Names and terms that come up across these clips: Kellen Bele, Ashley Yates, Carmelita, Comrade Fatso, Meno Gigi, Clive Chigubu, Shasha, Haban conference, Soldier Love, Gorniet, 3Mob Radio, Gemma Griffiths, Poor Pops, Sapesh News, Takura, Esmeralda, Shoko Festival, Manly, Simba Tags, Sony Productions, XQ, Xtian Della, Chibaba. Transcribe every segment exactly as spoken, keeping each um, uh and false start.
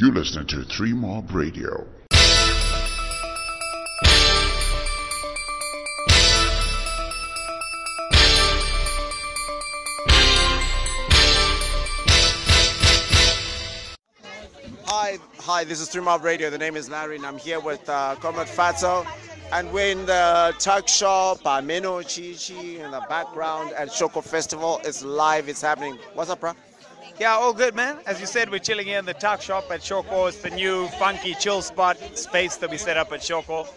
You're listening to three mob Radio. Hi, hi. This is three mob Radio. The name is Larry, and I'm here with uh, Comrade Fatso. And we're in the tuck shop by Meno Gigi in the background at Shoko Festival. It's live. It's happening. What's up, bro? Yeah, all good, man. As you said, we're chilling here in the tuck shop at Shoko. It's the new funky chill spot space that we set up at Shoko.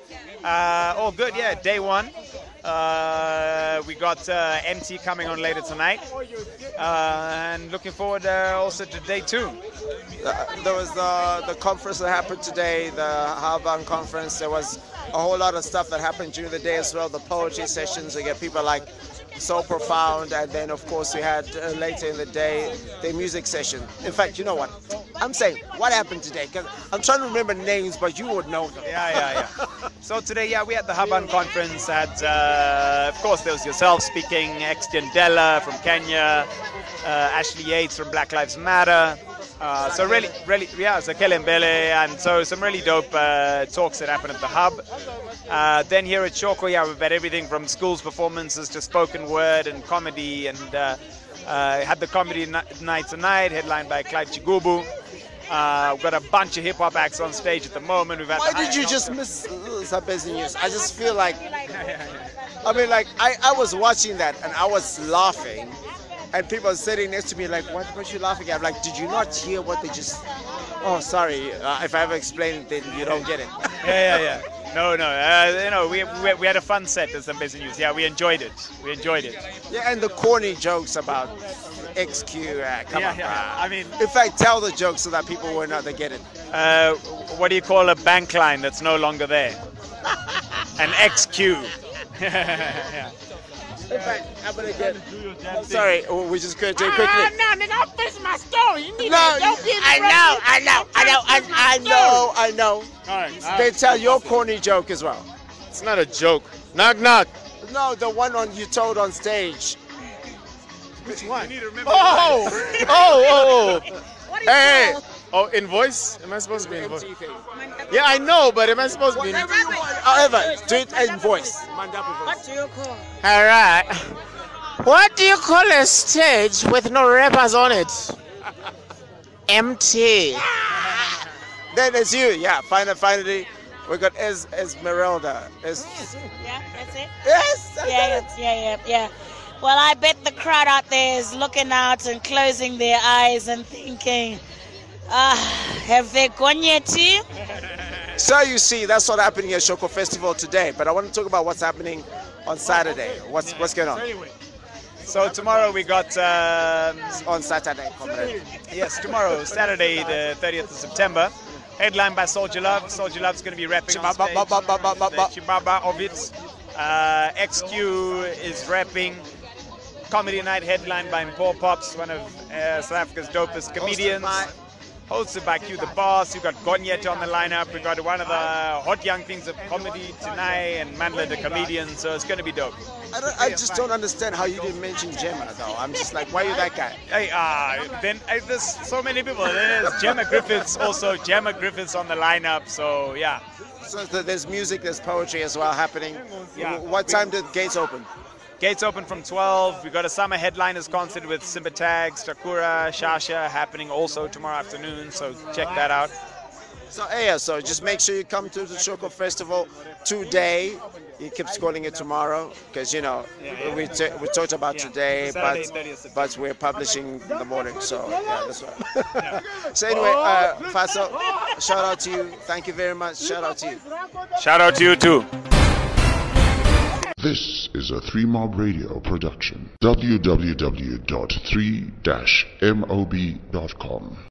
Uh, all good, yeah. Day one. Uh, we got uh, M T coming on later tonight. Uh, and looking forward uh, also to day two. Uh, there was the, the conference that happened today, the Haban conference. There was a whole lot of stuff that happened during the day as well. The poetry sessions, we get people like So Profound, and then of course we had uh, later in the day the music session. In fact, you know what I'm saying, what happened today, because I'm trying to remember names, but you would know them. Yeah, yeah, yeah. So today, yeah, we had the Haban conference. Had uh, of course there was yourself speaking, Xtian Della from Kenya, uh, Ashley Yates from Black Lives Matter, uh, so really really yeah so Kellen Bele, and so some really dope uh, talks that happened at the Hub. Uh, then here at Shoko, yeah, we've had everything from schools performances to spoken word and comedy, and uh, uh, had the comedy night tonight, headlined by Clive Chigubu. Uh, we've got a bunch of hip-hop acts on stage at the moment. We've had Why did you just miss Sapesh News? I just feel like, I mean, like, I, I was watching that and I was laughing, and people sitting next to me like, what were you laughing at? I'm like, did you not hear what they just... Oh, sorry, uh, if I ever explain it, then you don't get it. Yeah, yeah, yeah. No, no, uh, you know, we, we we had a fun set at some busy news. Yeah, we enjoyed it. We enjoyed it. Yeah, and the corny jokes about X Q. Uh, come yeah, on, yeah. I mean, in fact, tell the jokes so that people will know they get it. Uh, what do you call a bank line that's no longer there? An X Q. Yeah. In fact, I'm gonna get. I'm sorry, we just couldn't do it quickly. Uh, no, no, don't finish my story. You need no, to, don't give I, know, I know, I know, I know, I know, I know. All right, all they right. Tell your corny joke as well. It's not a joke. Knock, knock. No, the one on you told on stage. Which one? You need to remember. Oh, oh, oh, oh. What is hey, hey. Oh, invoice? Am I supposed to be invoice? Yeah, I know, but am I supposed to be invoice? However, do it in voice. What do you call? All right. What do you call a stage with no rappers on it? Empty. Then it's you. Yeah, finally, finally. We got es Esmeralda. Es yeah, that's it. Yes, that's yeah, it. Yeah, yeah, yeah. Well, I bet the crowd out there is looking out and closing their eyes and thinking, ah, uh, have they gone yet? So you see, that's what's happening at Shoko Festival today. But I want to talk about what's happening on Saturday. What's what's going on? So, anyway, so tomorrow we got um, on Saturday. Comrade. Yes, tomorrow, Saturday, the thirtieth of September, headlined by Soldier Love. Soldier Love's going to be rapping Chibaba, on stage. Ba, ba, ba, ba, ba, ba. Chibaba of it. Uh, X Q is rapping. Comedy night headlined by Poor Pops, one of uh, South Africa's dopest comedians. Hosted by Q the Boss. You've got Gorniet on the lineup. We've got one of the hot young things of comedy tonight, and Manly the comedian, so it's going to be dope. I, don't, I just don't understand how you didn't mention Gemma, though. I'm just like, why are you that guy? Hey, uh, then uh, there's so many people. There's Gemma Griffiths also. Gemma Griffiths on the lineup, so yeah. So there's music, there's poetry as well happening. Yeah. What time did gates open? Gates open from twelve. We've got a summer headliners concert with Simba Tags, Takura, Shasha happening also tomorrow afternoon, so check that out. So, yeah, so just make sure you come to the Shoko Festival today. He keeps calling it tomorrow because, you know, yeah, yeah. We, t we talked about yeah. today, Saturday, but but we're publishing in the morning, so yeah, that's right. Yeah. So anyway, uh, Fatso, shout out to you. Thank you very much. Shout out to you. Shout out to you too. This is a three mob Radio production. w w w dot three mob dot com